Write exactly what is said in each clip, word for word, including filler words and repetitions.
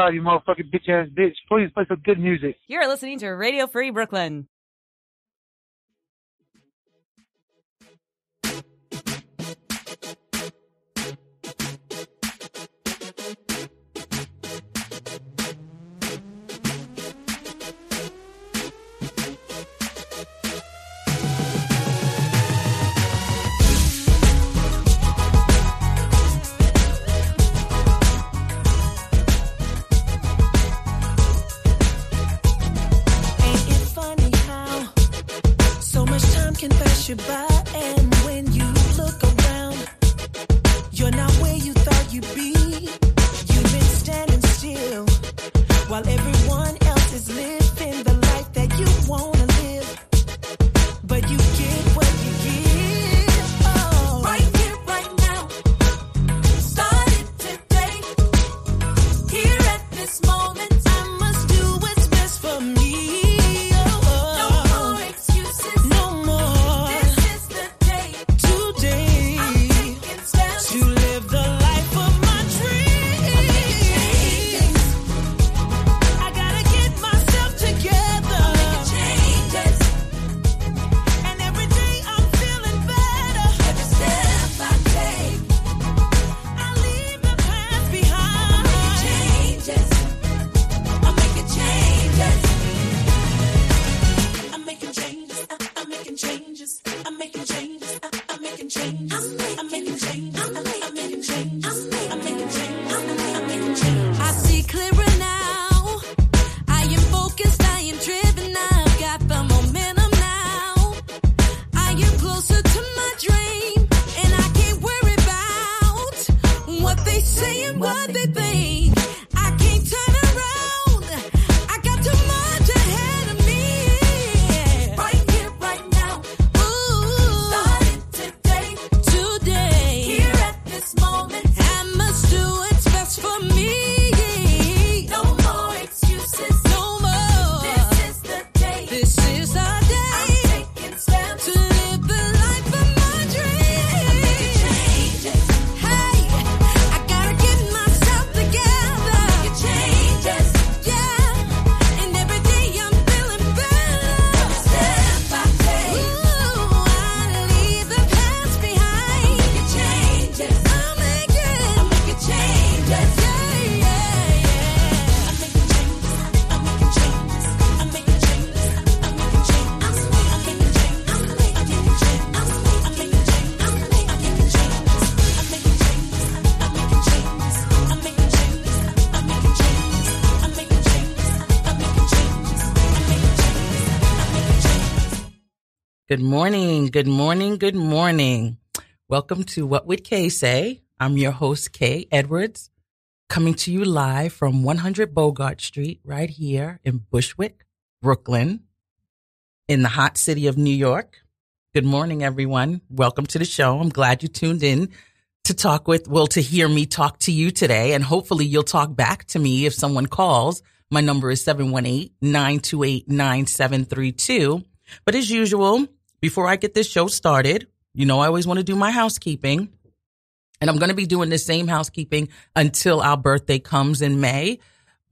Oh, you motherfucking bitch-ass bitch. Please play some good music. You're listening to Radio Free Brooklyn. Good morning, good morning, good morning. Welcome to What Would Kay Say? I'm your host, Kay Edwards, coming to you live from one hundred Bogart Street right here in Bushwick, Brooklyn, in the hot city of New York. Good morning, everyone. Welcome to the show. I'm glad you tuned in to talk with, well, to hear me talk to you today, and hopefully you'll talk back to me if someone calls. My number is seven one eight, nine two eight, nine seven three two. But as usual, before I get this show started, you know I always want to do my housekeeping, and I'm going to be doing the same housekeeping until our birthday comes in May.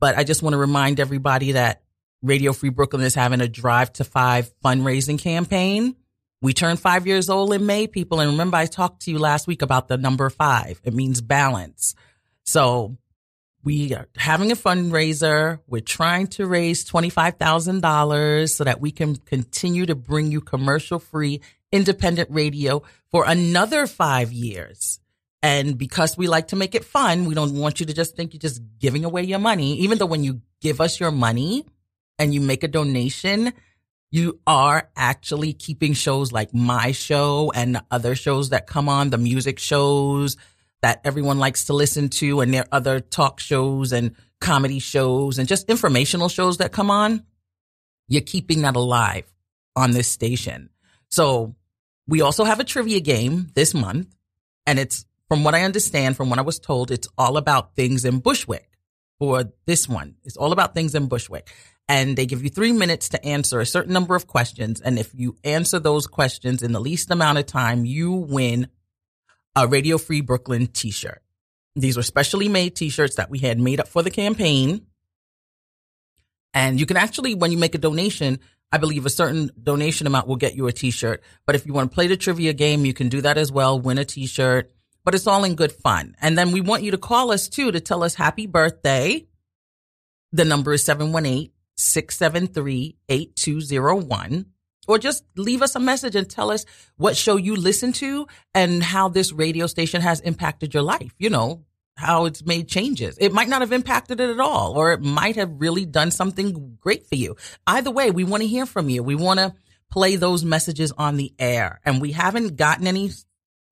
But I just want to remind everybody that Radio Free Brooklyn is having a Drive to Five fundraising campaign. We turn five years old in May, people, and remember I talked to you last week about the number five. It means balance. So we are having a fundraiser. We're trying to raise twenty-five thousand dollars so that we can continue to bring you commercial-free, independent radio for another five years. And because we like to make it fun, we don't want you to just think you're just giving away your money. Even though when you give us your money and you make a donation, you are actually keeping shows like my show and the other shows that come on, the music shows that everyone likes to listen to, and their other talk shows and comedy shows and just informational shows that come on. You're keeping that alive on this station. So we also have a trivia game this month, and it's, from what I understand, from what I was told, it's all about things in Bushwick for this one. It's all about things in Bushwick. And they give you three minutes to answer a certain number of questions. And if you answer those questions in the least amount of time, you win a Radio Free Brooklyn t-shirt. These were specially made T-shirts that we had made up for the campaign. And you can actually, when you make a donation, I believe a certain donation amount will get you a T-shirt. But if you want to play the trivia game, you can do that as well, win a T-shirt. But it's all in good fun. And then we want you to call us, too, to tell us happy birthday. The number is seven one eight, six seven three, eight two zero one. Or just leave us a message and tell us what show you listen to and how this radio station has impacted your life. You know, how it's made changes. It might not have impacted it at all, or it might have really done something great for you. Either way, we want to hear from you. We want to play those messages on the air. And we haven't gotten any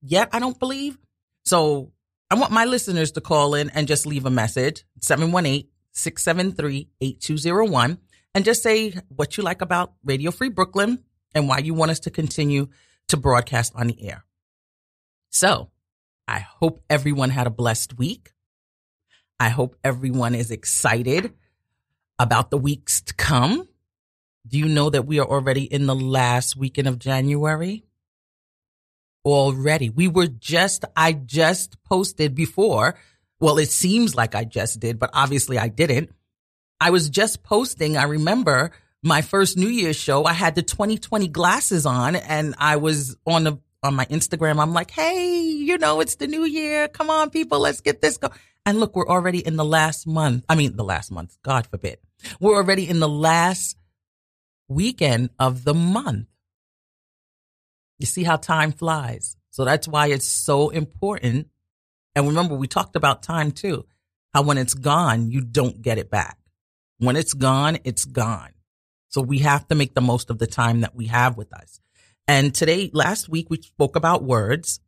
yet, I don't believe. So I want my listeners to call in and just leave a message, seven one eight, six seven three, eight two zero one. And just say what you like about Radio Free Brooklyn and why you want us to continue to broadcast on the air. So I hope everyone had a blessed week. I hope everyone is excited about the weeks to come. Do you know that we are already in the last weekend of January? Already. We were just, I just posted before. Well, it seems like I just did, but obviously I didn't. I was just posting, I remember my first New Year's show, I had the twenty twenty glasses on and I was on the on my Instagram. I'm like, hey, you know, it's the new year. Come on, people, let's get this going. And look, we're already in the last month. I mean, the last month, God forbid. We're already in the last weekend of the month. You see how time flies. So that's why it's so important. And remember, we talked about time too, how when it's gone, you don't get it back. When it's gone, it's gone. So we have to make the most of the time that we have with us. And today, last week, we spoke about words.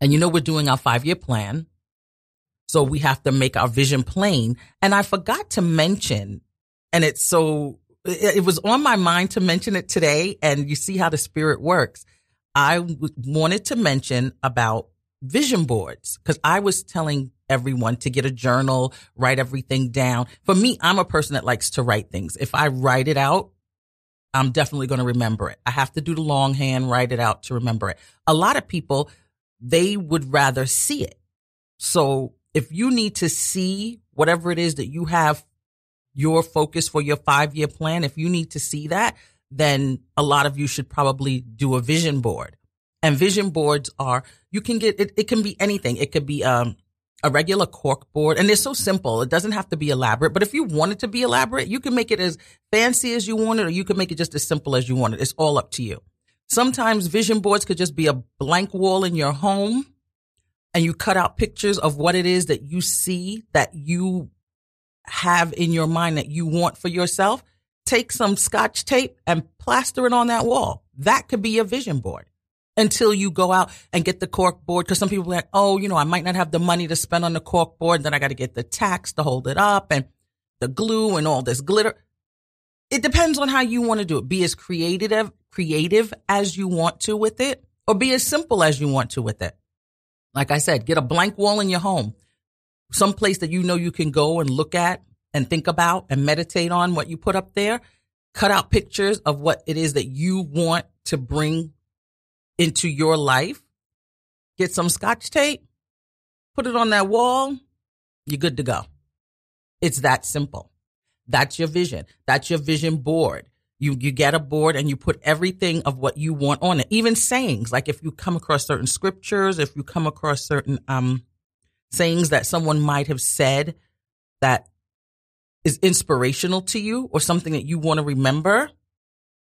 And you know, we're doing our five-year plan. So we have to make our vision plain. And I forgot to mention, and it's so, it was on my mind to mention it today. And you see how the spirit works. I wanted to mention about vision boards because I was telling everyone to get a journal, write everything down. For me, I'm a person that likes to write things. If I write it out, I'm definitely going to remember it. I have to do the longhand, write it out to remember it. A lot of people, they would rather see it. So if you need to see whatever it is that you have your focus for your five-year plan, if you need to see that, then a lot of you should probably do a vision board. And vision boards are, you can get, it, it can be anything. It could be, um, a regular cork board, and they're so simple. It doesn't have to be elaborate, but if you want it to be elaborate, you can make it as fancy as you want it, or you can make it just as simple as you want it. It's all up to you. Sometimes vision boards could just be a blank wall in your home, and you cut out pictures of what it is that you see, that you have in your mind that you want for yourself. Take some scotch tape and plaster it on that wall. That could be a vision board. Until you go out and get the cork board. Because some people are like, oh, you know, I might not have the money to spend on the cork board. Then I got to get the tacks to hold it up and the glue and all this glitter. It depends on how you want to do it. Be as creative, creative as you want to with it, or be as simple as you want to with it. Like I said, get a blank wall in your home, some place that you know you can go and look at and think about and meditate on what you put up there. Cut out pictures of what it is that you want to bring into your life. Get some scotch tape, put it on that wall, you're good to go. It's that simple. That's your vision. That's your vision board. You you get a board and you put everything of what you want on it, even sayings. Like if you come across certain scriptures, if you come across certain um sayings that someone might have said that is inspirational to you or something that you want to remember,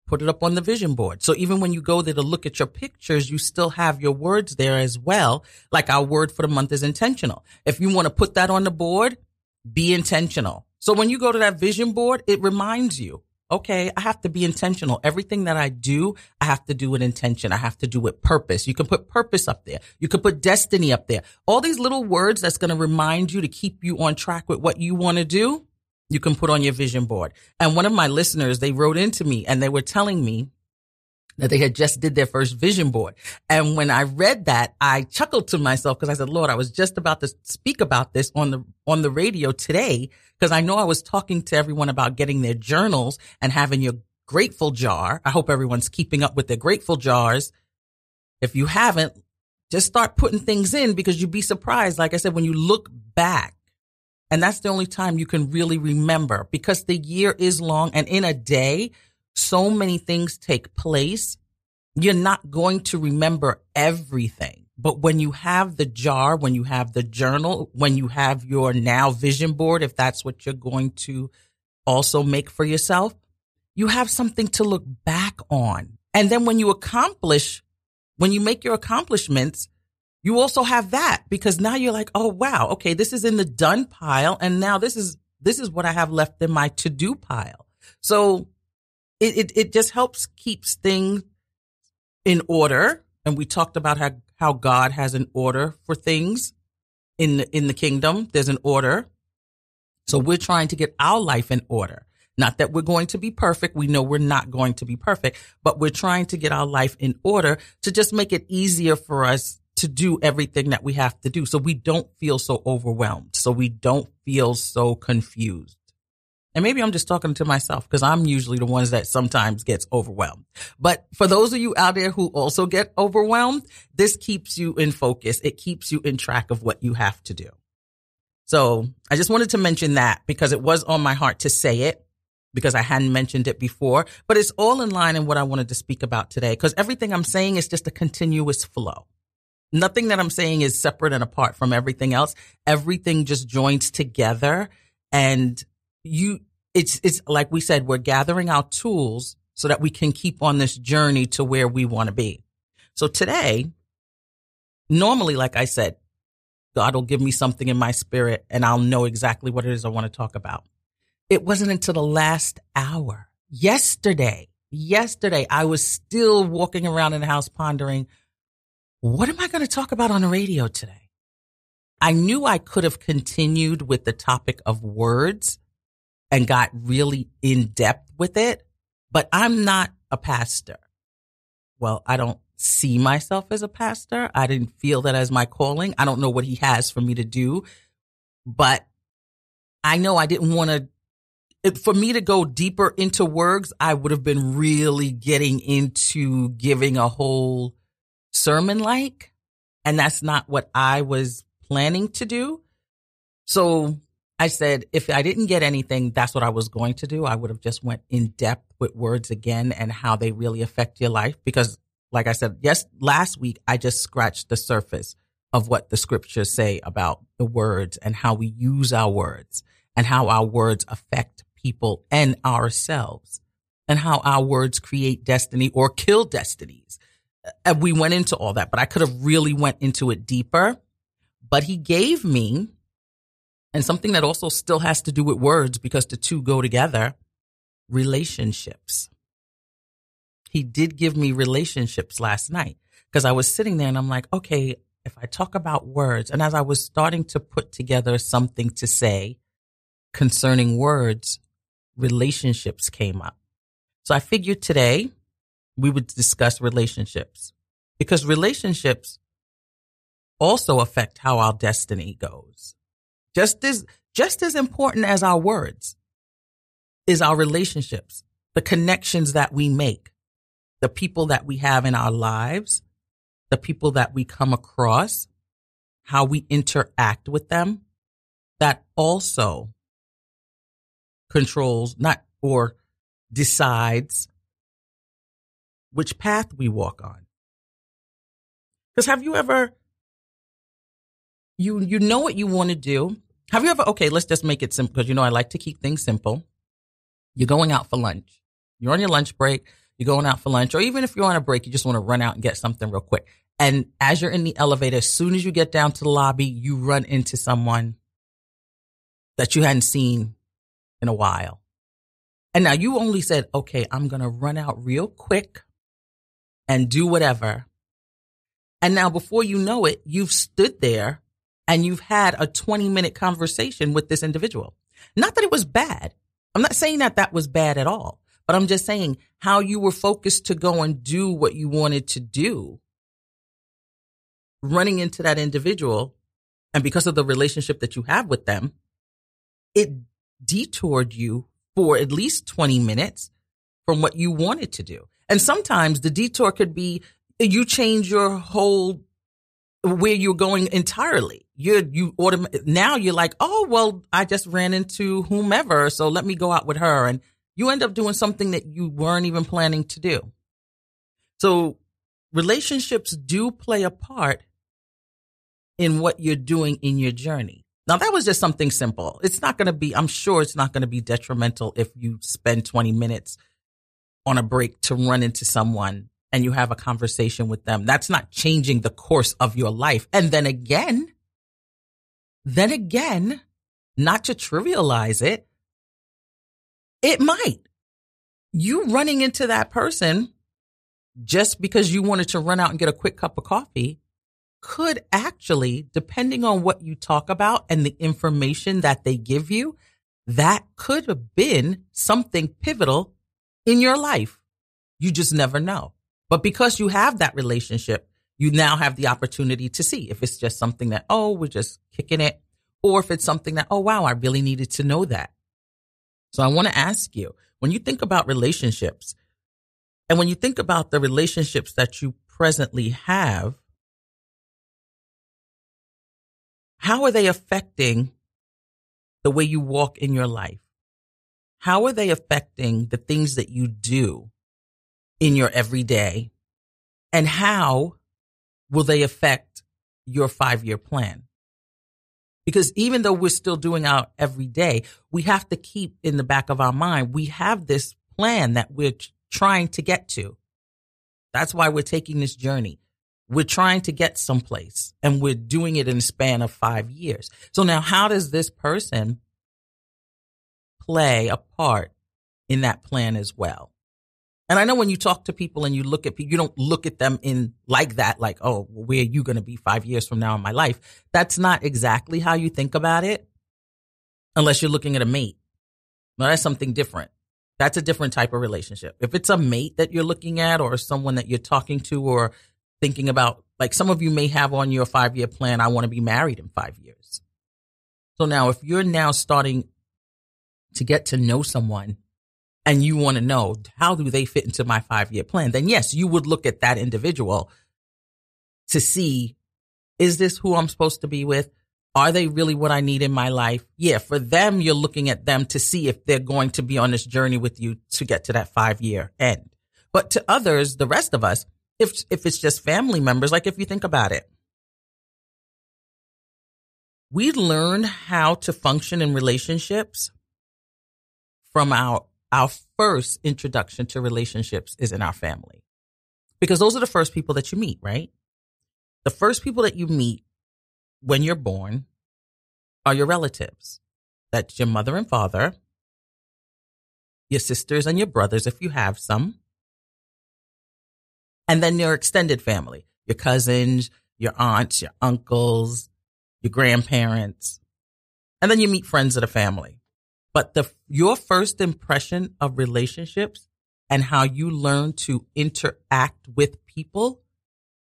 put it up on the vision board. So even when you go there to look at your pictures, you still have your words there as well. Like our word for the month is intentional. If you want to put that on the board, be intentional. So when you go to that vision board, it reminds you, okay, I have to be intentional. Everything that I do, I have to do with intention. I have to do with purpose. You can put purpose up there. You can put destiny up there. All these little words that's going to remind you to keep you on track with what you want to do, you can put on your vision board. And one of my listeners, they wrote into me and they were telling me that they had just did their first vision board. And when I read that, I chuckled to myself because I said, Lord, I was just about to speak about this on the on the radio today, because I know I was talking to everyone about getting their journals and having your grateful jar. I hope everyone's keeping up with their grateful jars. If you haven't, Just start putting things in, because you'd be surprised, like I said, when you look back. And that's the only time you can really remember, because the year is long, and in a day, so many things take place. You're not going to remember everything. But when you have the jar, when you have the journal, when you have your now vision board, if that's what you're going to also make for yourself, you have something to look back on. And then when you accomplish, when you make your accomplishments, you also have that, because now you're like, oh, wow, okay, this is in the done pile. And now this is this is what I have left in my to-do pile. So it, it, it just helps keeps things in order. And we talked about how, how God has an order for things in the, in the kingdom. There's an order. So we're trying to get our life in order. Not that we're going to be perfect. We know we're not going to be perfect, but we're trying to get our life in order to just make it easier for us to do everything that we have to do, so we don't feel so overwhelmed, so we don't feel so confused. And maybe I'm just talking to myself, because I'm usually the ones that sometimes gets overwhelmed. But for those of you out there who also get overwhelmed, this keeps you in focus. It keeps you in track of what you have to do. So I just wanted to mention that, because it was on my heart to say it, because I hadn't mentioned it before, but it's all in line in what I wanted to speak about today, because everything I'm saying is just a continuous flow. Nothing that I'm saying is separate and apart from everything else. Everything just joins together. And you, it's, it's like we said, we're gathering our tools so that we can keep on this journey to where we want to be. So today, normally, like I said, God will give me something in my spirit and I'll know exactly what it is I want to talk about. It wasn't until the last hour. Yesterday, yesterday, I was still walking around in the house pondering, what am I going to talk about on the radio today? I knew I could have continued with the topic of words and got really in depth with it, but I'm not a pastor. Well, I don't see myself as a pastor. I didn't feel that as my calling. I don't know what he has for me to do, but I know I didn't want to. It, for me to go deeper into words, I would have been really getting into giving a whole sermon-like, and that's not what I was planning to do. So I said, if I didn't get anything, that's what I was going to do. I would have just went in depth with words again and how they really affect your life. Because like I said, yes, last week, I just scratched the surface of what the scriptures say about the words and how we use our words and how our words affect people and ourselves and how our words create destiny or kill destinies. And we went into all that, but I could have really went into it deeper. But he gave me, and something that also still has to do with words, because the two go together, relationships. He did give me relationships last night, because I was sitting there and I'm like, okay, if I talk about words, and as I was starting to put together something to say concerning words, relationships came up. So I figured today we would discuss relationships, because relationships also affect how our destiny goes. Just as, just as important as our words is our relationships, the connections that we make, the people that we have in our lives, the people that we come across, how we interact with them, that also controls not or decides which path we walk on. Because have you ever, you you know what you want to do. Have you ever, okay, let's just make it simple, because you know I like to keep things simple. You're going out for lunch. You're on your lunch break. You're going out for lunch. Or even if you're on a break, you just want to run out and get something real quick. And as you're in the elevator, as soon as you get down to the lobby, you run into someone that you hadn't seen in a while. And now you only said, okay, I'm going to run out real quick and do whatever. And now before you know it, you've stood there and you've had a twenty minute conversation with this individual. Not that it was bad. I'm not saying that that was bad at all, but I'm just saying how you were focused to go and do what you wanted to do. Running into that individual, and because of the relationship that you have with them, it detoured you for at least twenty minutes from what you wanted to do. And sometimes the detour could be you change your whole where you're going entirely. You're, you autom- now you're like, oh, well, I just ran into whomever, so let me go out with her. And you end up doing something that you weren't even planning to do. So relationships do play a part in what you're doing in your journey. Now, that was just something simple. It's not going to be, I'm sure it's not going to be detrimental if you spend twenty minutes on a break to run into someone and you have a conversation with them. That's not changing the course of your life. And then again, then again, not to trivialize it, it might. You running into that person just because you wanted to run out and get a quick cup of coffee could actually, depending on what you talk about and the information that they give you, that could have been something pivotal in your life. You just never know. But because you have that relationship, you now have the opportunity to see if it's just something that, oh, we're just kicking it, or if it's something that, oh, wow, I really needed to know that. So I want to ask you, when you think about relationships, and when you think about the relationships that you presently have, how are they affecting the way you walk in your life? How are they affecting the things that you do in your everyday? And how will they affect your five-year plan? Because even though we're still doing our everyday, we have to keep in the back of our mind, we have this plan that we're trying to get to. That's why we're taking this journey. We're trying to get someplace, and we're doing it in a span of five years. So now how does this person play a part in that plan as well? And I know when you talk to people and you look at people, you don't look at them in like that, like, oh, where are you going to be five years from now in my life? That's not exactly how you think about it, unless you're looking at a mate. Now, that's something different. That's a different type of relationship. If it's a mate that you're looking at, or someone that you're talking to, or thinking about, like some of you may have on your five-year plan, I want to be married in five years. So now if you're now starting to get to know someone and you want to know, how do they fit into my five-year plan? Then yes, you would look at that individual to see, is this who I'm supposed to be with? Are they really what I need in my life? Yeah, for them, you're looking at them to see if they're going to be on this journey with you to get to that five-year end. But to others, the rest of us, If if it's just family members, like if you think about it, we learn how to function in relationships from our our first introduction to relationships is in our family, because those are the first people that you meet, right? The first people that you meet when you're born are your relatives. That's your mother and father, your sisters and your brothers, if you have some. And then your extended family, your cousins, your aunts, your uncles, your grandparents. And then you meet friends of the family. But the your first impression of relationships and how you learn to interact with people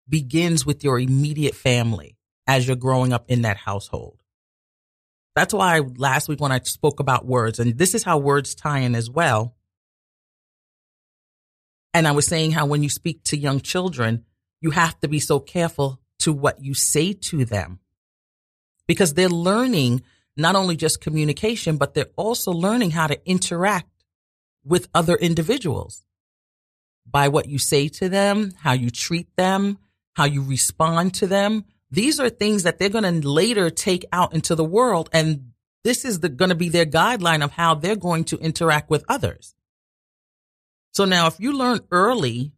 begins with your immediate family as you're growing up in that household. That's why last week when I spoke about words, and this is how words tie in as well, and I was saying how when you speak to young children, you have to be so careful to what you say to them, because they're learning not only just communication, but they're also learning how to interact with other individuals by what you say to them, how you treat them, how you respond to them. These are things that they're going to later take out into the world. And this is going to be their guideline of how they're going to interact with others. So now if you learn early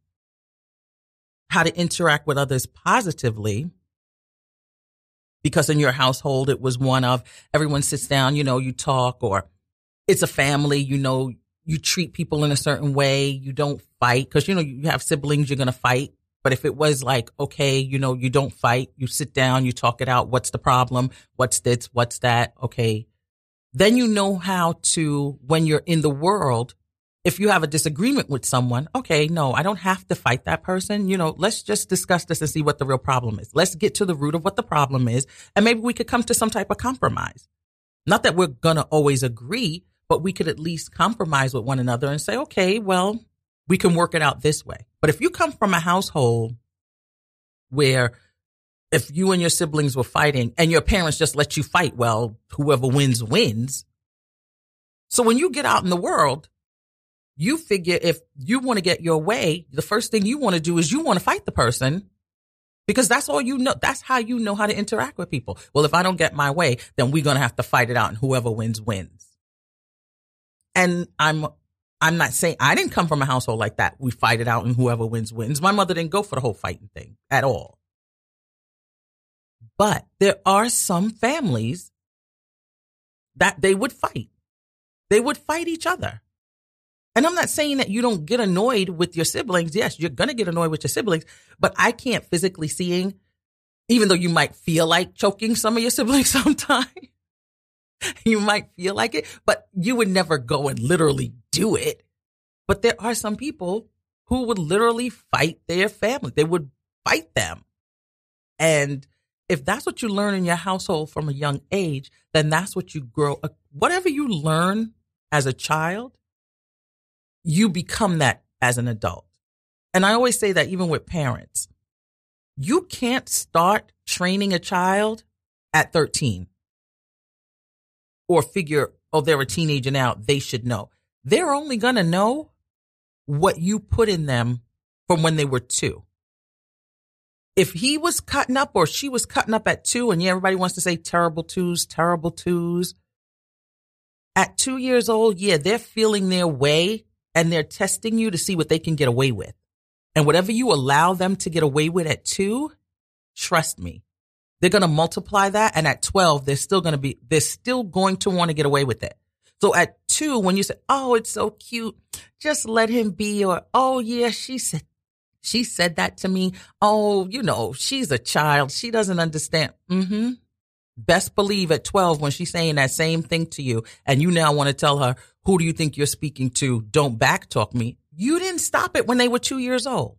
how to interact with others positively, because in your household it was one of everyone sits down, you know, you talk, or it's a family, you know, you treat people in a certain way, you don't fight, because, you know, you have siblings, you're going to fight. But if it was like, okay, you know, you don't fight, you sit down, you talk it out, what's the problem, what's this, what's that, okay, then you know how to, when you're in the world, if you have a disagreement with someone, okay, no, I don't have to fight that person. You know, let's just discuss this and see what the real problem is. Let's get to the root of what the problem is, and maybe we could come to some type of compromise. Not that we're going to always agree, but we could at least compromise with one another and say, okay, well, we can work it out this way. But if you come from a household where If you and your siblings were fighting and your parents just let you fight, well, whoever wins, wins. So when you get out in the world, you figure if you want to get your way, the first thing you want to do is you want to fight the person because that's all you know. That's how you know how to interact with people. Well, if I don't get my way, then we're going to have to fight it out and whoever wins, wins. And I'm I'm not saying I didn't come from a household like that. We fight it out and whoever wins, wins. My mother didn't go for the whole fighting thing at all. But there are some families that they would fight. They would fight each other. And I'm not saying that you don't get annoyed with your siblings. Yes, you're going to get annoyed with your siblings, but I can't physically seeing, even though you might feel like choking some of your siblings sometimes, you might feel like it, but you would never go and literally do it. But there are some people who would literally fight their family. They would fight them. And if that's what you learn in your household from a young age, then that's what you grow. Whatever you learn as a child, you become that as an adult. And I always say that even with parents, you can't start training a child at thirteen or figure, oh, they're a teenager now, they should know. They're only going to know what you put in them from when they were two. If he was cutting up or she was cutting up at two, and yeah, everybody wants to say terrible twos, terrible twos. At two years old, yeah, they're feeling their way and they're testing you to see what they can get away with. And whatever you allow them to get away with at two, trust me, they're going to multiply that. And at twelve, they're still going to be, they're still going to want to get away with it. So at two, when you say, oh, it's so cute, just let him be, or, oh, yeah, she said, she said that to me. Oh, you know, she's a child. She doesn't understand. Mm-hmm. Best believe at twelve, when she's saying that same thing to you and you now want to tell her, who do you think you're speaking to? Don't backtalk me. You didn't stop it when they were two years old.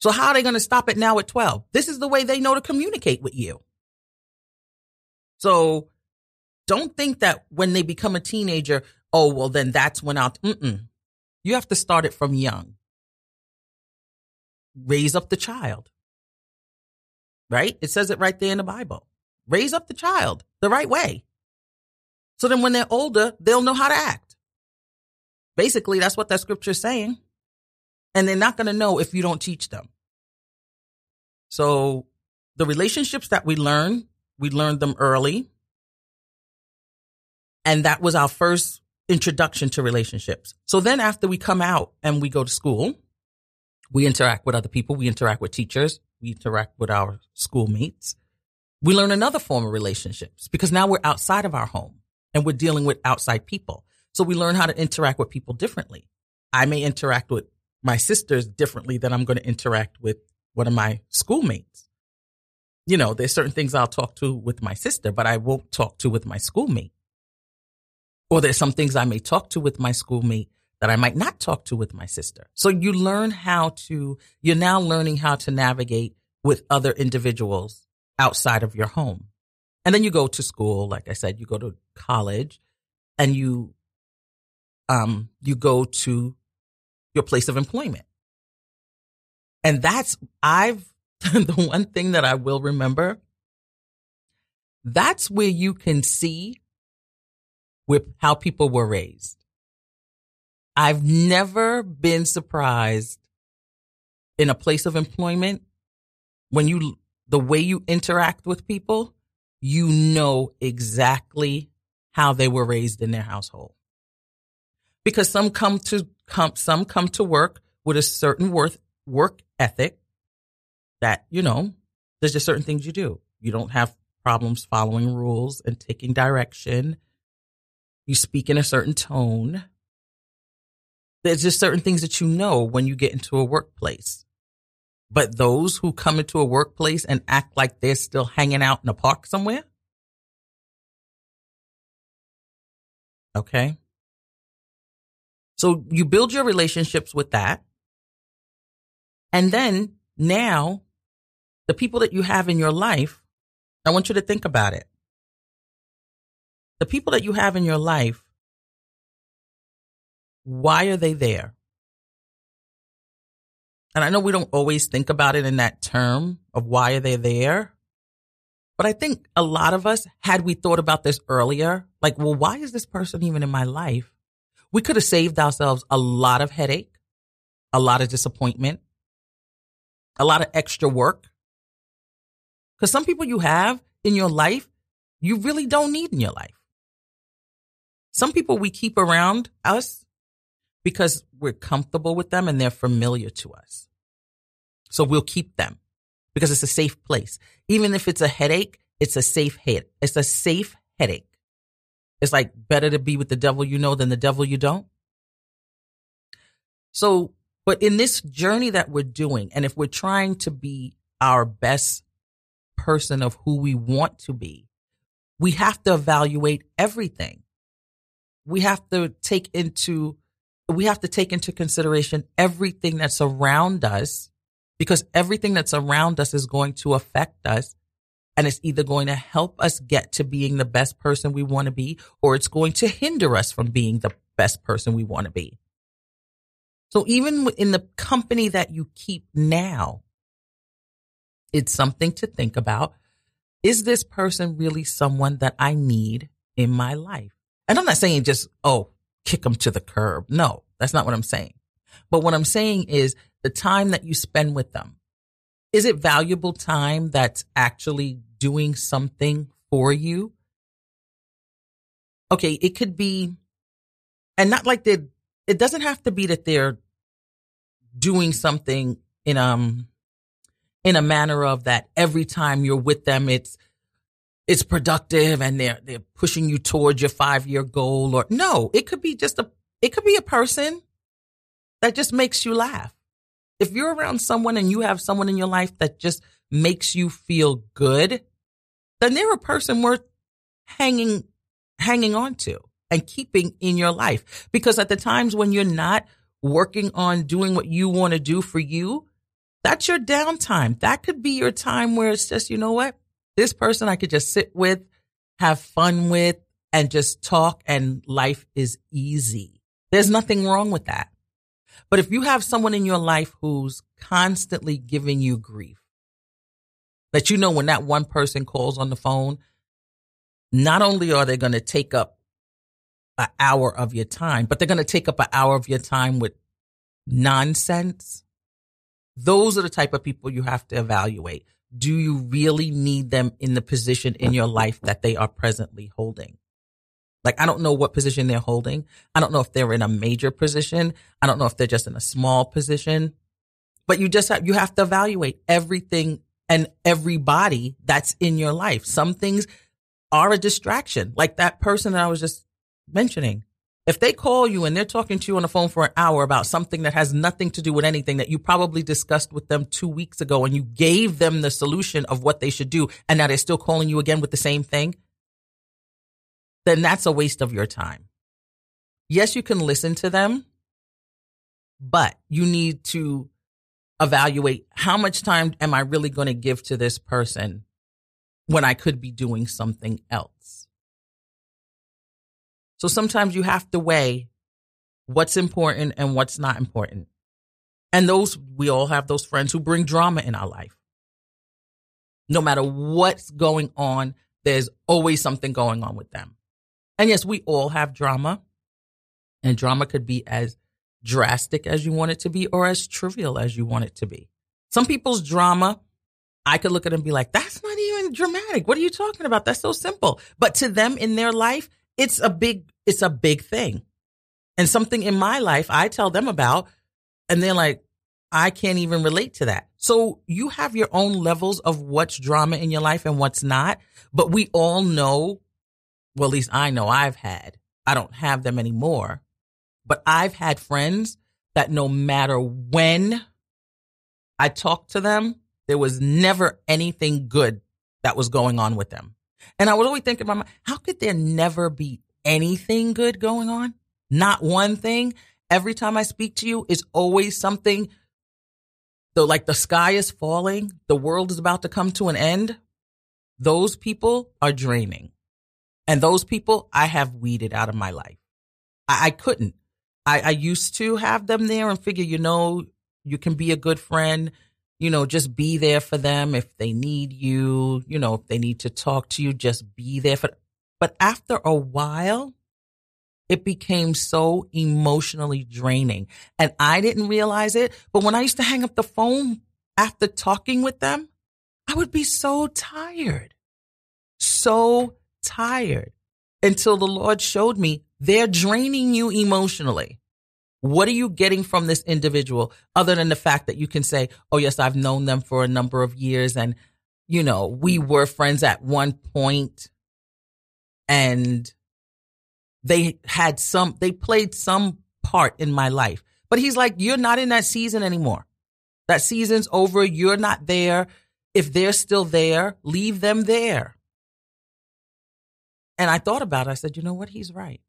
So how are they going to stop it now at twelve? This is the way they know to communicate with you. So don't think that when they become a teenager, oh, well, then that's when I'll, mm-mm. You have to start it from young. Raise up the child, right? It says it right there in the Bible. Raise up the child the right way. So then when they're older, they'll know how to act. Basically, that's what that scripture is saying. And they're not going to know if you don't teach them. So the relationships that we learn, we learned them early. And that was our first introduction to relationships. So then after we come out and we go to school, we interact with other people. We interact with teachers. We interact with our schoolmates. We learn another form of relationships because now we're outside of our home and we're dealing with outside people. So we learn how to interact with people differently. I may interact with my sisters differently than I'm going to interact with one of my schoolmates. You know, there's certain things I'll talk to with my sister, but I won't talk to with my schoolmate. Or there's some things I may talk to with my schoolmate that I might not talk to with my sister. So you learn how to, you're now learning how to navigate with other individuals outside of your home. And then you go to school, like I said, you go to college and you, um, you go to your place of employment. And that's, I've, the one thing that I will remember, that's where you can see with how people were raised. I've never been surprised in a place of employment when you, the way you interact with people, you know exactly how they were raised in their household. Because some come to come, some come to work with a certain worth, work ethic that, you know, there's just certain things you do. You don't have problems following rules and taking direction. You speak in a certain tone. There's just certain things that you know when you get into a workplace. But those who come into a workplace and act like they're still hanging out in a park somewhere. Okay. So you build your relationships with that. And then now the people that you have in your life, I want you to think about it. The people that you have in your life, why are they there? And I know we don't always think about it in that term, of why are they there. But I think a lot of us, had we thought about this earlier, like, well, why is this person even in my life? We could have saved ourselves a lot of headache, a lot of disappointment, a lot of extra work. Because some people you have in your life, you really don't need in your life. Some people we keep around us because we're comfortable with them and they're familiar to us. So we'll keep them because it's a safe place. Even if it's a headache, it's a safe head. It's a safe headache. It's like better to be with the devil you know than the devil you don't. So, but in this journey that we're doing, and if we're trying to be our best person of who we want to be, we have to evaluate everything. We have to take into we have to take into consideration everything that's around us, because everything that's around us is going to affect us, and it's either going to help us get to being the best person we want to be, or it's going to hinder us from being the best person we want to be. So even in the company that you keep now, it's something to think about. Is this person really someone that I need in my life? And I'm not saying just, oh, kick them to the curb. No, that's not what I'm saying. But what I'm saying is the time that you spend with them. Is it valuable time that's actually doing something for you? Okay, it could be, and not like they're, it doesn't have to be that they're doing something in um in a manner of that every time you're with them, it's it's productive and they're they're pushing you towards your five-year goal. Or no, it could be just a it could be a person that just makes you laugh. If you're around someone and you have someone in your life that just makes you feel good, then they're a person worth hanging hanging on to and keeping in your life. Because at the times when you're not working on doing what you want to do for you, that's your downtime. That could be your time where it's just, you know what? This person I could just sit with, have fun with, and just talk, and life is easy. There's nothing wrong with that. But if you have someone in your life who's constantly giving you grief, that you know when that one person calls on the phone, not only are they going to take up an hour of your time, but they're going to take up an hour of your time with nonsense. Those are the type of people you have to evaluate. Do you really need them in the position in your life that they are presently holding? Like, I don't know what position they're holding. I don't know if they're in a major position. I don't know if they're just in a small position. But you just have, you have to evaluate everything and everybody that's in your life. Some things are a distraction. Like that person that I was just mentioning. If they call you and they're talking to you on the phone for an hour about something that has nothing to do with anything that you probably discussed with them two weeks ago and you gave them the solution of what they should do, and now they're still calling you again with the same thing, then that's a waste of your time. Yes, you can listen to them, but you need to evaluate how much time am I really going to give to this person when I could be doing something else. So sometimes you have to weigh what's important and what's not important. And those, we all have those friends who bring drama in our life. No matter what's going on, there's always something going on with them. And yes, we all have drama. And drama could be as drastic as you want it to be or as trivial as you want it to be. Some people's drama, I could look at them and be like, that's not even dramatic. What are you talking about? That's so simple. But to them in their life, it's a big It's a big thing. And something in my life I tell them about, and they're like, I can't even relate to that. So you have your own levels of what's drama in your life and what's not. But we all know, well, at least I know I've had, I don't have them anymore, but I've had friends that no matter when I talked to them, there was never anything good that was going on with them. And I would always think in my mind, how could there never be anything good going on? Not one thing. Every time I speak to you, it's always something. Though, like the sky is falling, the world is about to come to an end. Those people are draining. And those people I have weeded out of my life. I, I couldn't. I, I used to have them there and figure, you know, you can be a good friend. you know, just be there for them if they need you, you know, if they need to talk to you, just be there for them. But after a while, it became so emotionally draining. And I didn't realize it, but when I used to hang up the phone after talking with them, I would be so tired, so tired, until the Lord showed me they're draining you emotionally. What are you getting from this individual other than the fact that you can say, oh, yes, I've known them for a number of years. And, you know, we were friends at one point and they had some, they played some part in my life. But he's like, you're not in that season anymore. That season's over. You're not there. If they're still there, leave them there. And I thought about it. I said, you know what? He's right.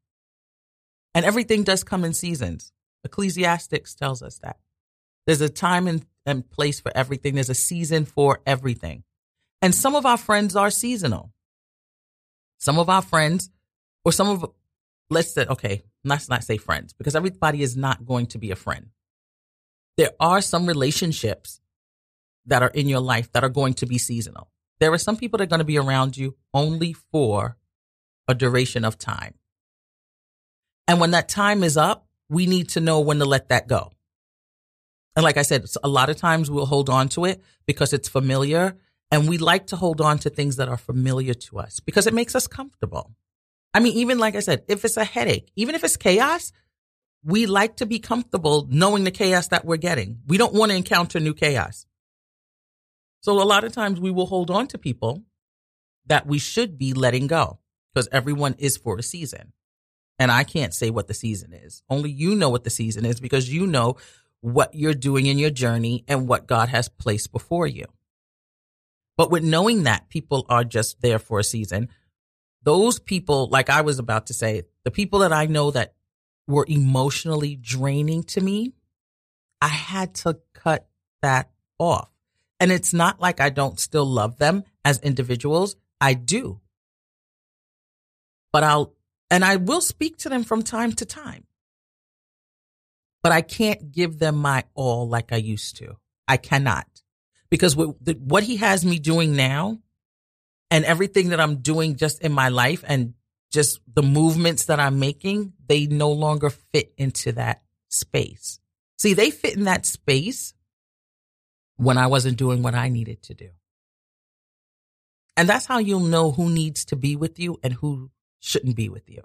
And everything does come in seasons. Ecclesiastes tells us that. There's a time and, and place for everything. There's a season for everything. And some of our friends are seasonal. Some of our friends, or some of, let's say, okay, let's not say friends, because everybody is not going to be a friend. There are some relationships that are in your life that are going to be seasonal. There are some people that are going to be around you only for a duration of time. And when that time is up, we need to know when to let that go. And like I said, a lot of times we'll hold on to it because it's familiar. And we like to hold on to things that are familiar to us because it makes us comfortable. I mean, even like I said, if it's a headache, even if it's chaos, we like to be comfortable knowing the chaos that we're getting. We don't want to encounter new chaos. So a lot of times we will hold on to people that we should be letting go because everyone is for a season. And I can't say what the season is. Only you know what the season is because you know what you're doing in your journey and what God has placed before you. But with knowing that people are just there for a season, those people, like I was about to say, the people that I know that were emotionally draining to me, I had to cut that off. And it's not like I don't still love them as individuals. I do. But I'll, And I will speak to them from time to time. But I can't give them my all like I used to. I cannot. Because what he has me doing now and everything that I'm doing just in my life and just the movements that I'm making, they no longer fit into that space. See, they fit in that space when I wasn't doing what I needed to do. And that's how you'll know who needs to be with you and who shouldn't be with you.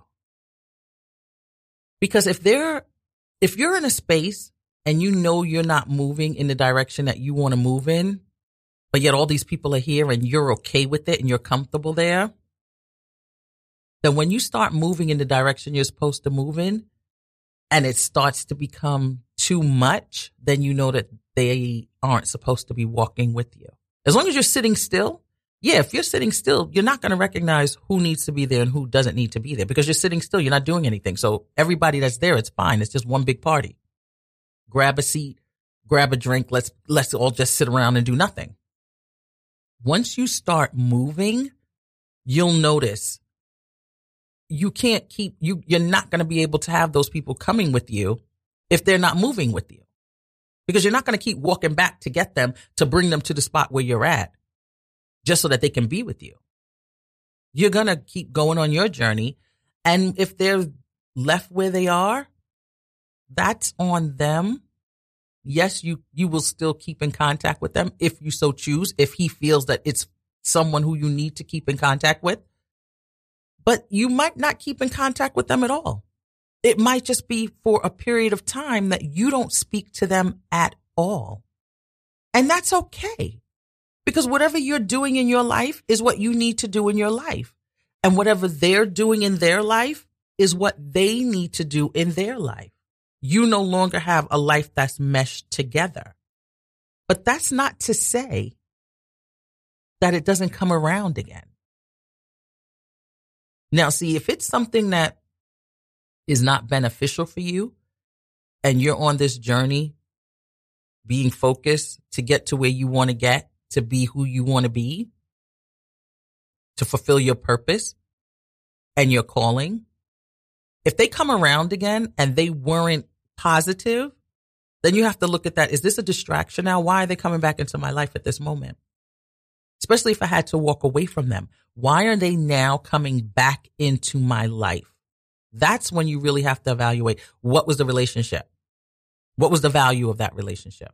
Because if they're, if you're in a space and you know you're not moving in the direction that you want to move in, but yet all these people are here and you're okay with it and you're comfortable there, then when you start moving in the direction you're supposed to move in and it starts to become too much, then you know that they aren't supposed to be walking with you. As long as you're sitting still, yeah, if you're sitting still, you're not going to recognize who needs to be there and who doesn't need to be there because you're sitting still. You're not doing anything. So everybody that's there, it's fine. It's just one big party. Grab a seat, grab a drink. Let's let's all just sit around and do nothing. Once you start moving, you'll notice you can't keep you. You're not going to be able to have those people coming with you if they're not moving with you because you're not going to keep walking back to get them to bring them to the spot where you're at, just so that they can be with you. You're going to keep going on your journey. And if they're left where they are, that's on them. Yes, you, you will still keep in contact with them if you so choose, if he feels that it's someone who you need to keep in contact with. But you might not keep in contact with them at all. It might just be for a period of time that you don't speak to them at all. And that's okay. Because whatever you're doing in your life is what you need to do in your life. And whatever they're doing in their life is what they need to do in their life. You no longer have a life that's meshed together. But that's not to say that it doesn't come around again. Now, see, if it's something that is not beneficial for you and you're on this journey being focused to get to where you want to get, to be who you want to be, to fulfill your purpose and your calling, if they come around again and they weren't positive, then you have to look at that. Is this a distraction now? Why are they coming back into my life at this moment? Especially if I had to walk away from them. Why are they now coming back into my life? That's when you really have to evaluate what was the relationship. What was the value of that relationship?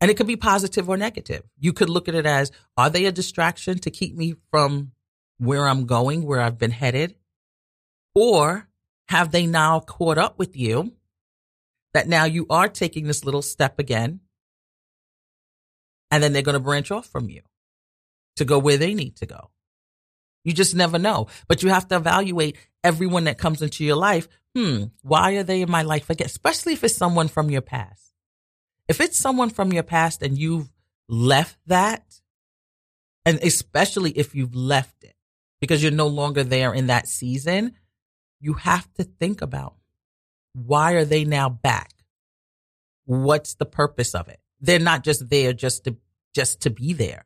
And it could be positive or negative. You could look at it as, are they a distraction to keep me from where I'm going, where I've been headed? Or have they now caught up with you that now you are taking this little step again? And then they're going to branch off from you to go where they need to go. You just never know. But you have to evaluate everyone that comes into your life. Hmm, why are they in my life again? Especially if it's someone from your past. If it's someone from your past and you've left that, and especially if you've left it because you're no longer there in that season, you have to think about, why are they now back? What's the purpose of it? They're not just there just to just to be there.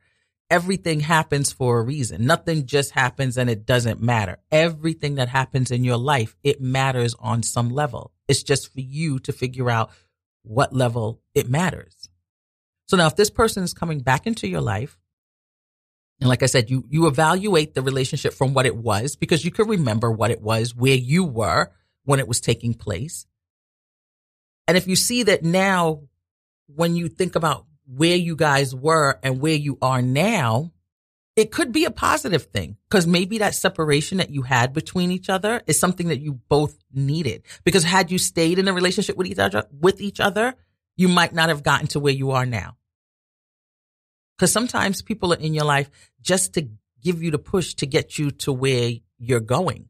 Everything happens for a reason. Nothing just happens and it doesn't matter. Everything that happens in your life, it matters on some level. It's just for you to figure out what level it matters. So now if this person is coming back into your life, and like I said, you you evaluate the relationship from what it was, because you could remember what it was, where you were when it was taking place. And if you see that now, when you think about where you guys were and where you are now, it could be a positive thing, because maybe that separation that you had between each other is something that you both needed. Because had you stayed in a relationship with each other, with each other, you might not have gotten to where you are now. Because sometimes people are in your life just to give you the push to get you to where you're going.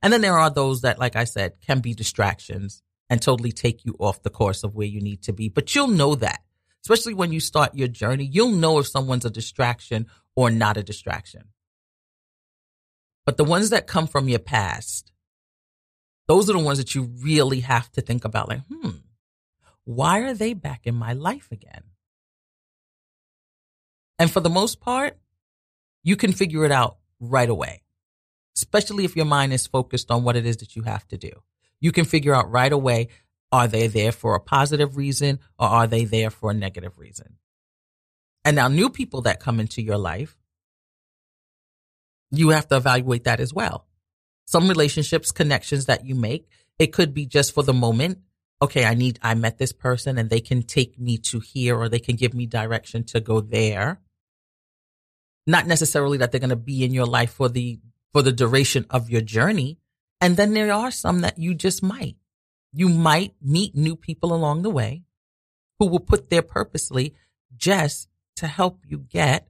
And then there are those that, like I said, can be distractions and totally take you off the course of where you need to be. But you'll know that, especially when you start your journey, you'll know if someone's a distraction or not a distraction. But the ones that come from your past, those are the ones that you really have to think about, like, hmm, why are they back in my life again? And for the most part, you can figure it out right away, especially if your mind is focused on what it is that you have to do. You can figure out right away, are they there for a positive reason or are they there for a negative reason? And now new people that come into your life, you have to evaluate that as well. Some relationships, connections that you make, it could be just for the moment. Okay, I need, I met this person and they can take me to here, or they can give me direction to go there. Not necessarily that they're going to be in your life for the, for the duration of your journey. And then there are some that you just might. You might meet new people along the way who will put there purposely just to help you get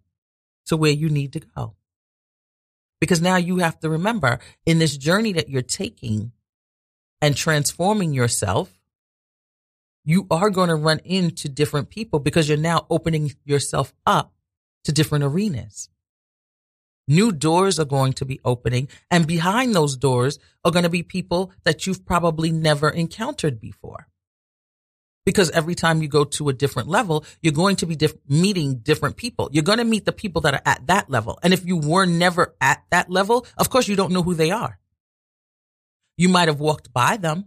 to where you need to go. Because now you have to remember, in this journey that you're taking and transforming yourself, you are going to run into different people, because you're now opening yourself up to different arenas. New doors are going to be opening, and behind those doors are going to be people that you've probably never encountered before. Because every time you go to a different level, you're going to be diff- meeting different people. You're going to meet the people that are at that level. And if you were never at that level, of course, you don't know who they are. You might have walked by them.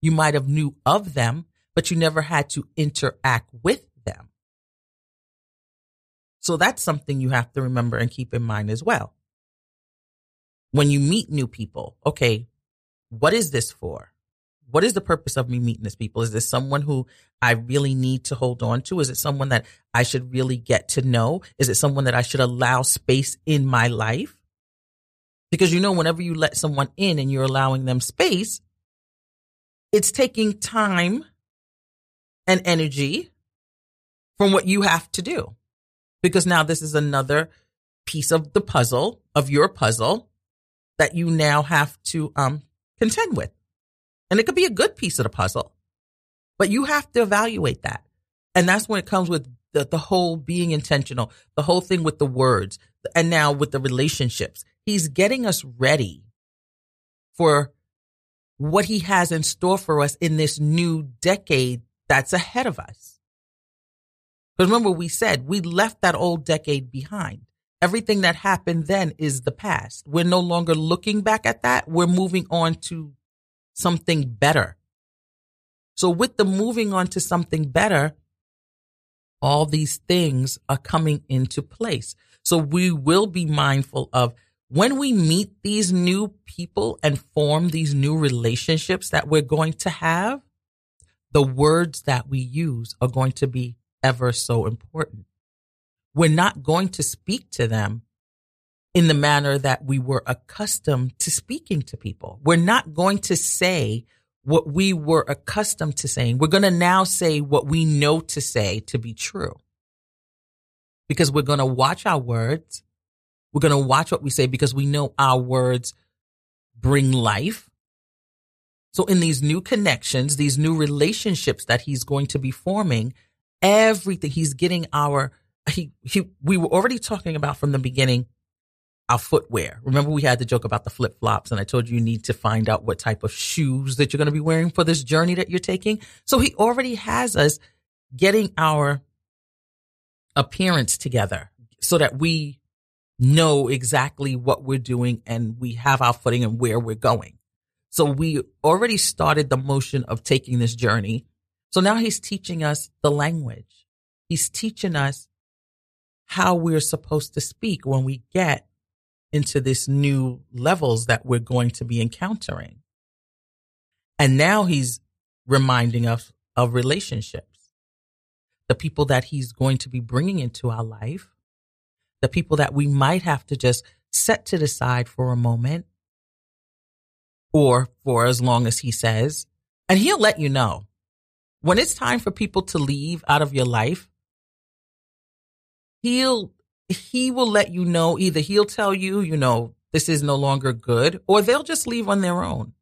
You might have knew of them, but you never had to interact with them. So that's something you have to remember and keep in mind as well. When you meet new people, okay, what is this for? What is the purpose of me meeting these people? Is this someone who I really need to hold on to? Is it someone that I should really get to know? Is it someone that I should allow space in my life? Because, you know, whenever you let someone in and you're allowing them space, it's taking time and energy from what you have to do. Because now this is another piece of the puzzle, of your puzzle, that you now have to um, contend with. And it could be a good piece of the puzzle, but you have to evaluate that. And that's when it comes with the, the whole being intentional, the whole thing with the words, and now with the relationships. He's getting us ready for what he has in store for us in this new decade that's ahead of us. Because remember, we said we left that old decade behind. Everything that happened then is the past. We're no longer looking back at that. We're moving on to something better. So with the moving on to something better, all these things are coming into place. So we will be mindful of when we meet these new people and form these new relationships that we're going to have, the words that we use are going to be ever so important. We're not going to speak to them in the manner that we were accustomed to speaking to people. We're not going to say what we were accustomed to saying. We're going to now say what we know to say to be true, because we're going to watch our words. We're going to watch what we say, because we know our words bring life. So in these new connections, these new relationships that he's going to be forming, everything he's getting our, he, he, we were already talking about from the beginning, our footwear. Remember, we had the joke about the flip-flops, and I told you you need to find out what type of shoes that you're going to be wearing for this journey that you're taking. So he already has us getting our appearance together so that we know exactly what we're doing and we have our footing and where we're going. So we already started the motion of taking this journey. So now he's teaching us the language. He's teaching us how we're supposed to speak when we get into this new levels that we're going to be encountering. And now he's reminding us of relationships, the people that he's going to be bringing into our life, the people that we might have to just set to the side for a moment or for as long as he says. And he'll let you know when it's time for people to leave out of your life. He'll He will let you know. Either he'll tell you, you know, this is no longer good, or they'll just leave on their own.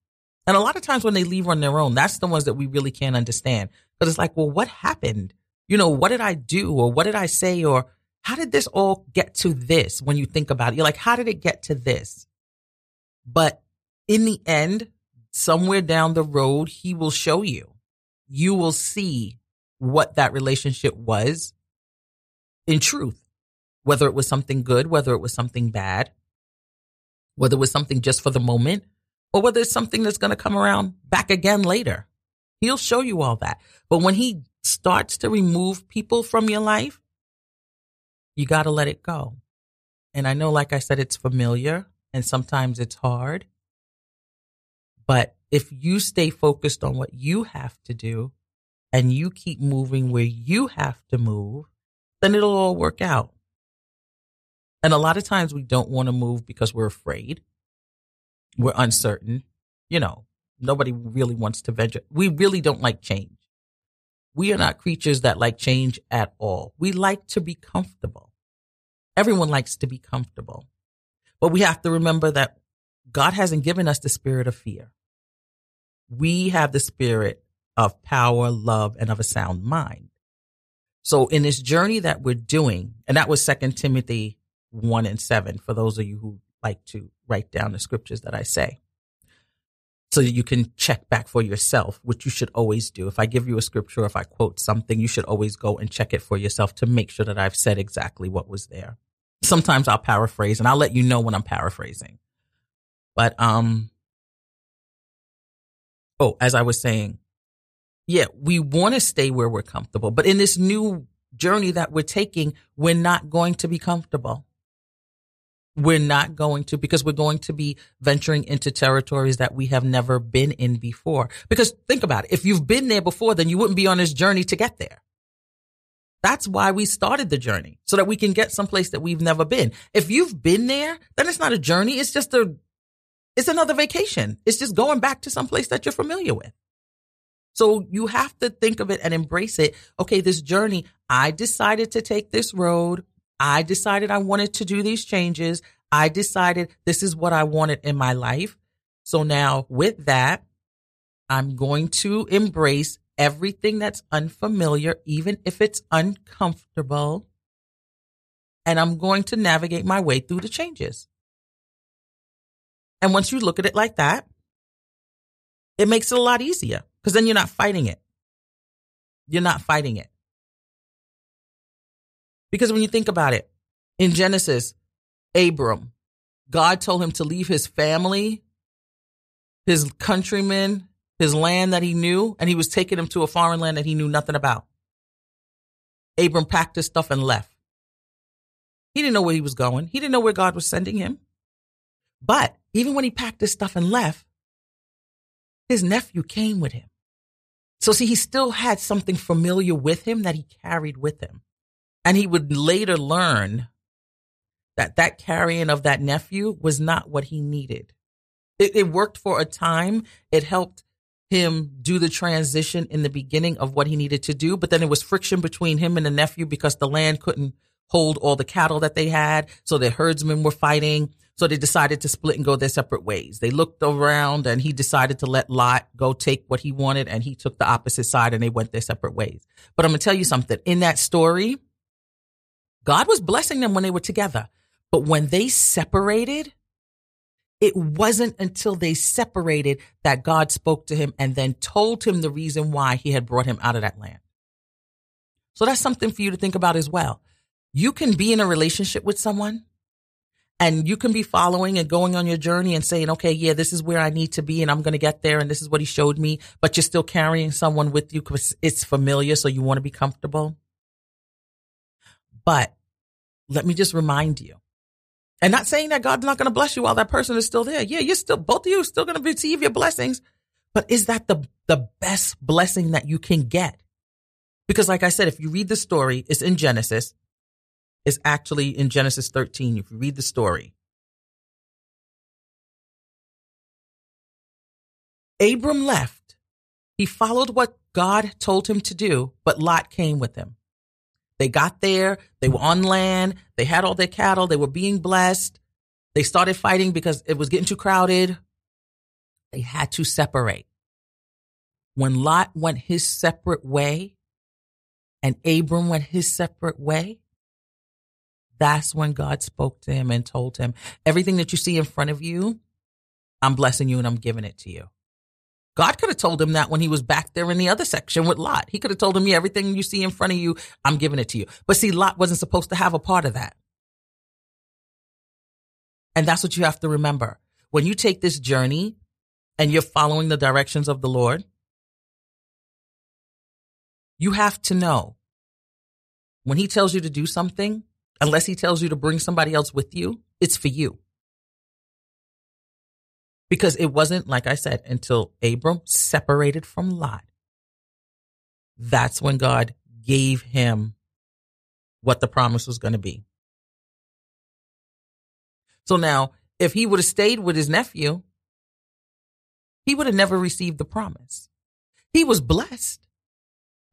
And a lot of times when they leave on their own, that's the ones that we really can't understand. But it's like, well, what happened? You know, what did I do? Or what did I say? Or how did this all get to this? When you think about it, you're like, how did it get to this? But in the end, somewhere down the road, he will show you. You will see what that relationship was in truth. Whether it was something good, whether it was something bad, whether it was something just for the moment, or whether it's something that's going to come around back again later. He'll show you all that. But when he starts to remove people from your life, you got to let it go. And I know, like I said, it's familiar and sometimes it's hard. But if you stay focused on what you have to do and you keep moving where you have to move, then it'll all work out. And a lot of times we don't want to move because we're afraid. We're uncertain. You know, nobody really wants to venture. We really don't like change. We are not creatures that like change at all. We like to be comfortable. Everyone likes to be comfortable. But we have to remember that God hasn't given us the spirit of fear. We have the spirit of power, love, and of a sound mind. So in this journey that we're doing, and that was Second Timothy One and seven, for those of you who like to write down the scriptures that I say, so that you can check back for yourself, which you should always do. If I give you a scripture, if I quote something, you should always go and check it for yourself to make sure that I've said exactly what was there. Sometimes I'll paraphrase, and I'll let you know when I'm paraphrasing. But, um, oh, as I was saying, yeah, we want to stay where we're comfortable, but in this new journey that we're taking, we're not going to be comfortable. We're not going to, because we're going to be venturing into territories that we have never been in before. Because think about it. If you've been there before, then you wouldn't be on this journey to get there. That's why we started the journey, so that we can get someplace that we've never been. If you've been there, then it's not a journey. It's just a, it's another vacation. It's just going back to someplace that you're familiar with. So you have to think of it and embrace it. Okay, this journey, I decided to take this road. I decided I wanted to do these changes. I decided this is what I wanted in my life. So now with that, I'm going to embrace everything that's unfamiliar, even if it's uncomfortable. And I'm going to navigate my way through the changes. And once you look at it like that, it makes it a lot easier, because then you're not fighting it. You're not fighting it. Because when you think about it, in Genesis, Abram, God told him to leave his family, his countrymen, his land that he knew, and he was taking him to a foreign land that he knew nothing about. Abram packed his stuff and left. He didn't know where he was going. He didn't know where God was sending him. But even when he packed his stuff and left, his nephew came with him. So see, he still had something familiar with him that he carried with him. And he would later learn that that carrying of that nephew was not what he needed. It, it worked for a time. It helped him do the transition in the beginning of what he needed to do. But then it was friction between him and the nephew because the land couldn't hold all the cattle that they had. So the herdsmen were fighting. So they decided to split and go their separate ways. They looked around and he decided to let Lot go take what he wanted, and he took the opposite side and they went their separate ways. But I'm going to tell you something. In that story, God was blessing them when they were together. But when they separated, it wasn't until they separated that God spoke to him and then told him the reason why he had brought him out of that land. So that's something for you to think about as well. You can be in a relationship with someone, and you can be following and going on your journey and saying, okay, yeah, this is where I need to be and I'm going to get there and this is what he showed me, but you're still carrying someone with you because it's familiar, so you want to be comfortable. But let me just remind you, and not saying that God's not going to bless you while that person is still there. Yeah, you're still, both of you are still going to receive your blessings, but is that the, the best blessing that you can get? Because like I said, if you read the story, it's in Genesis. It's actually in Genesis thirteen, if you read the story. Abram left. He followed what God told him to do, but Lot came with him. They got there. They were on land. They had all their cattle. They were being blessed. They started fighting because it was getting too crowded. They had to separate. When Lot went his separate way and Abram went his separate way, that's when God spoke to him and told him, everything that you see in front of you, I'm blessing you and I'm giving it to you. God could have told him that when he was back there in the other section with Lot. He could have told him, yeah, everything you see in front of you, I'm giving it to you. But see, Lot wasn't supposed to have a part of that. And that's what you have to remember. When you take this journey and you're following the directions of the Lord, you have to know when he tells you to do something, unless he tells you to bring somebody else with you, it's for you. Because it wasn't, like I said, until Abram separated from Lot, that's when God gave him what the promise was going to be. So now, if he would have stayed with his nephew, he would have never received the promise. He was blessed.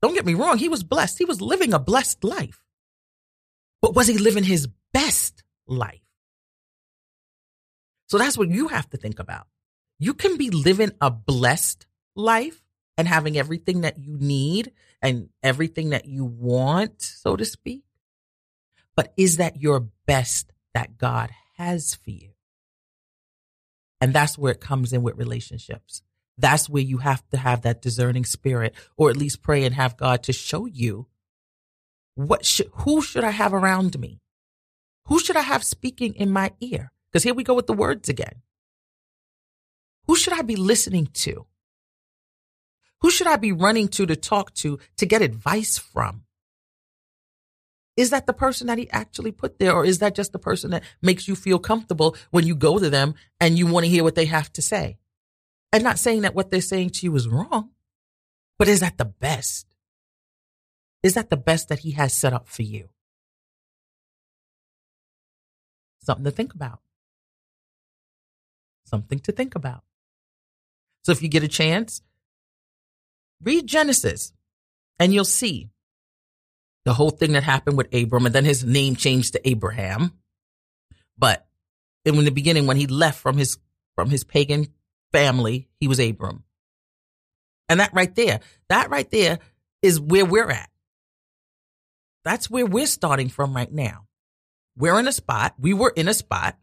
Don't get me wrong. He was blessed. He was living a blessed life. But was he living his best life? So that's what you have to think about. You can be living a blessed life and having everything that you need and everything that you want, so to speak. But is that your best that God has for you? And that's where it comes in with relationships. That's where you have to have that discerning spirit, or at least pray and have God to show you What should, who should I have around me? Who should I have speaking in my ear? Because here we go with the words again. Who should I be listening to? Who should I be running to to talk to, to get advice from? Is that the person that he actually put there, or is that just the person that makes you feel comfortable when you go to them and you want to hear what they have to say? And not saying that what they're saying to you is wrong, but is that the best? Is that the best that he has set up for you? Something to think about. Something to think about. So if you get a chance, read Genesis and you'll see the whole thing that happened with Abram, and then his name changed to Abraham. But in the beginning, when he left from his, from his pagan family, he was Abram. And that right there, that right there is where we're at. That's where we're starting from right now. We're in a spot. We were in a spot.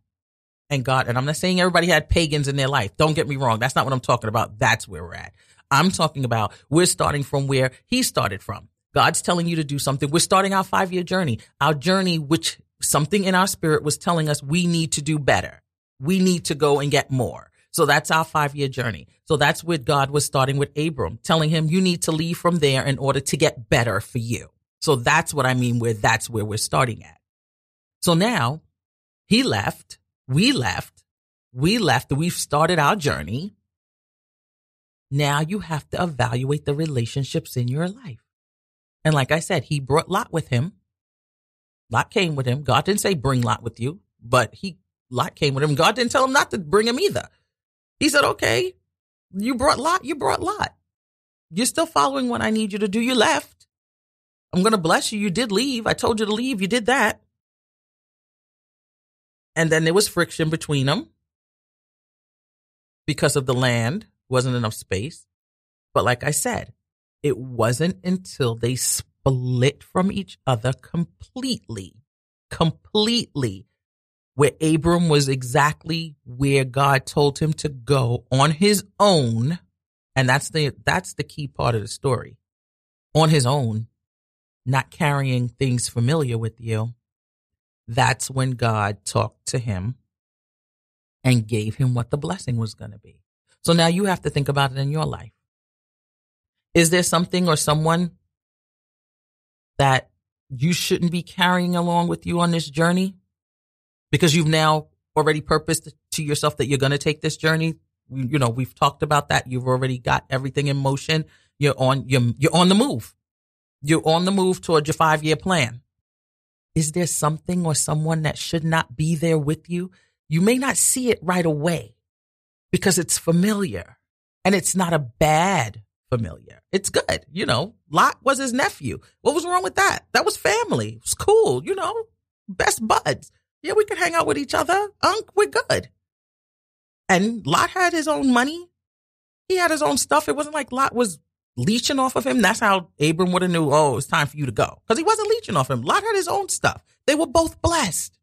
And God, and I'm not saying everybody had pagans in their life. Don't get me wrong. That's not what I'm talking about. That's where we're at. I'm talking about we're starting from where he started from. God's telling you to do something. We're starting our five-year journey. Our journey, which something in our spirit was telling us we need to do better. We need to go and get more. So that's our five-year journey. So that's where God was starting with Abram, telling him you need to leave from there in order to get better for you. So that's what I mean where that's where we're starting at. So now he left, we left, we left, we've started our journey. Now you have to evaluate the relationships in your life. And like I said, he brought Lot with him. Lot came with him. God didn't say bring Lot with you, but he Lot came with him. God didn't tell him not to bring him either. He said, okay, you brought Lot, you brought Lot. You're still following what I need you to do. You left. I'm going to bless you. You did leave. I told you to leave. You did that. And then there was friction between them because of the land. Wasn't enough space. But like I said, it wasn't until they split from each other completely, completely, where Abram was exactly where God told him to go on his own. And that's the that's the key part of the story. On his own, not carrying things familiar with you. That's when God talked to him and gave him what the blessing was going to be. So now you have to think about it in your life. Is there something or someone that you shouldn't be carrying along with you on this journey? Because you've now already purposed to yourself that you're going to take this journey. You know, we've talked about that. You've already got everything in motion. You're on, you're, you're on the move. You're on the move toward your five-year plan. Is there something or someone that should not be there with you? You may not see it right away, because it's familiar, and it's not a bad familiar. It's good. You know, Lot was his nephew. What was wrong with that? That was family. It was cool. You know, best buds. Yeah, we could hang out with each other. Unc, we're good. And Lot had his own money. He had his own stuff. It wasn't like Lot was leeching off of him. That's how Abram would have knew, oh, it's time for you to go. Because he wasn't leeching off him. Lot had his own stuff. They were both blessed.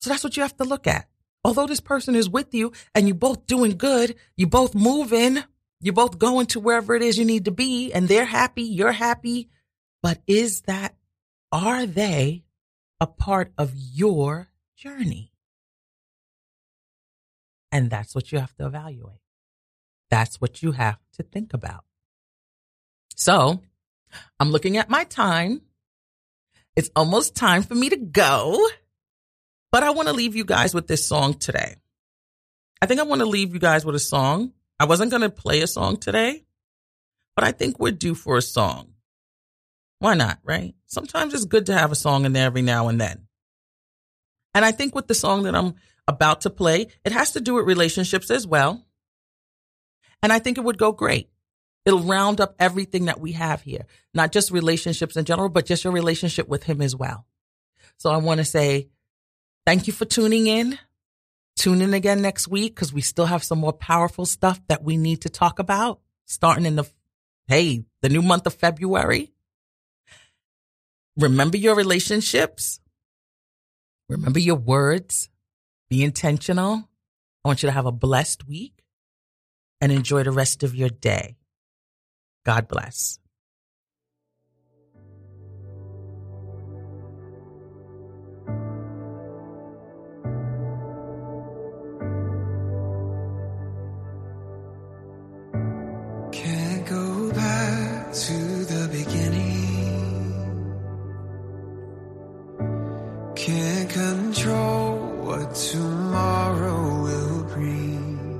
So that's what you have to look at. Although this person is with you and you're both doing good, you're both moving, you're both going to wherever it is you need to be, and they're happy, you're happy. But is that, are they a part of your journey? And that's what you have to evaluate. That's what you have to think about. So I'm looking at my time. It's almost time for me to go. But I want to leave you guys with this song today. I think I want to leave you guys with a song. I wasn't going to play a song today, but I think we're due for a song. Why not, right? Sometimes it's good to have a song in there every now and then. And I think with the song that I'm about to play, it has to do with relationships as well. And I think it would go great. It'll round up everything that we have here, not just relationships in general, but just your relationship with him as well. So I want to say, thank you for tuning in. Tune in again next week because we still have some more powerful stuff that we need to talk about starting in the, hey, the new month of February. Remember your relationships. Remember your words. Be intentional. I want you to have a blessed week and enjoy the rest of your day. God bless. To the beginning, can't control what tomorrow will bring,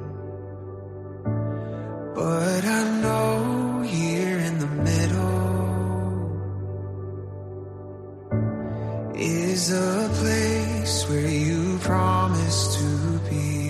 but I know here in the middle is a place where you promised to be.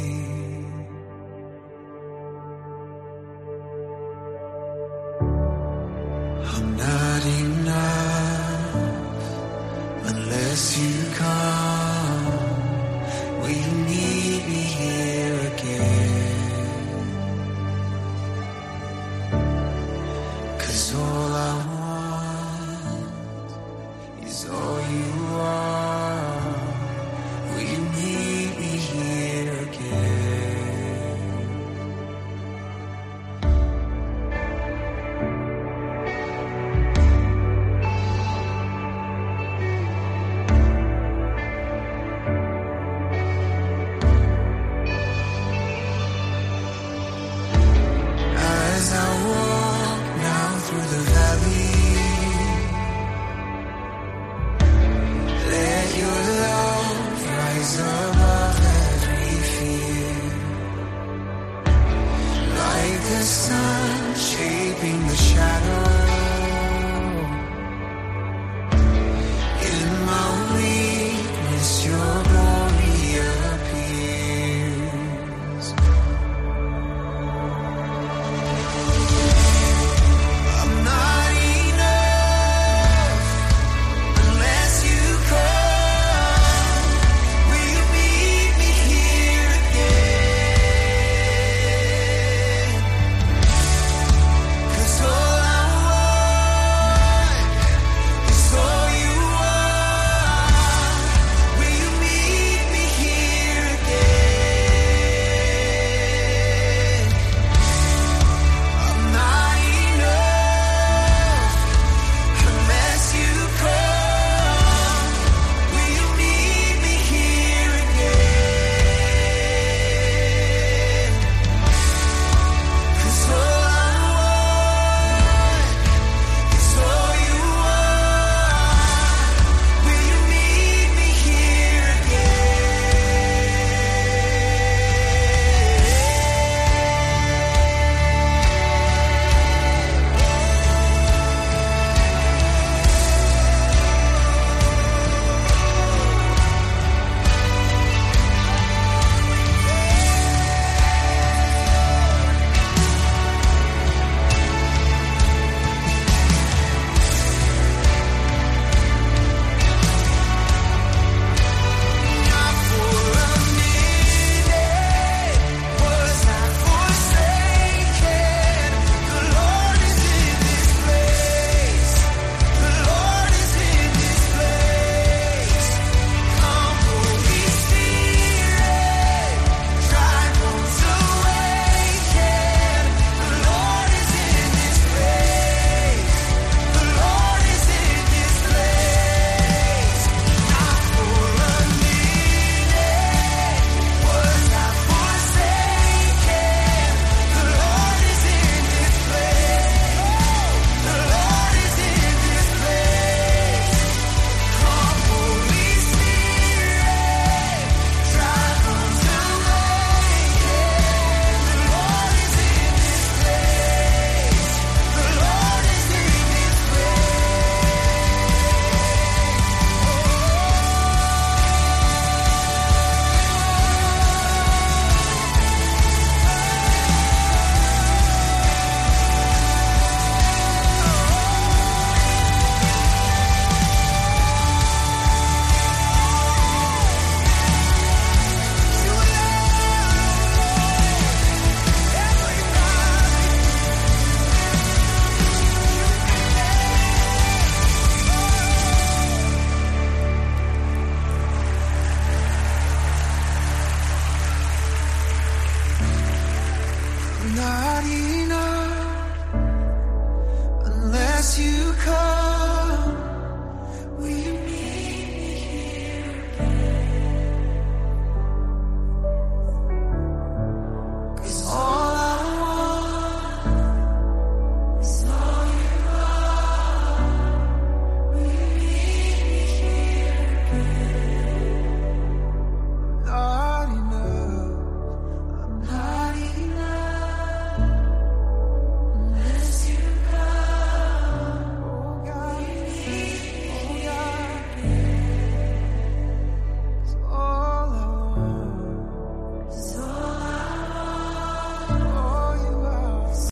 sun shaping the shadow. In my weakness, your glory appears. I'm not enough unless you come. Will you meet me here again? 'Cause all I want is all you are. Will you meet me here again? I'm not enough unless you come. Will you meet me here again? 'Cause all I want is all you are. Will you meet me here again? Not for a minute was I forsaken. The Lord is in this place. The Lord is in this place. Come, Holy Spirit, dry bones awaken. The Lord is in this place. The Lord is in this place. Not for a minute was I forsaken. The Lord is in this place. The Lord is in this place. Come, Holy Spirit, dry bones awaken. The Lord is in this place. The Lord is in this place. Not enough unless you come.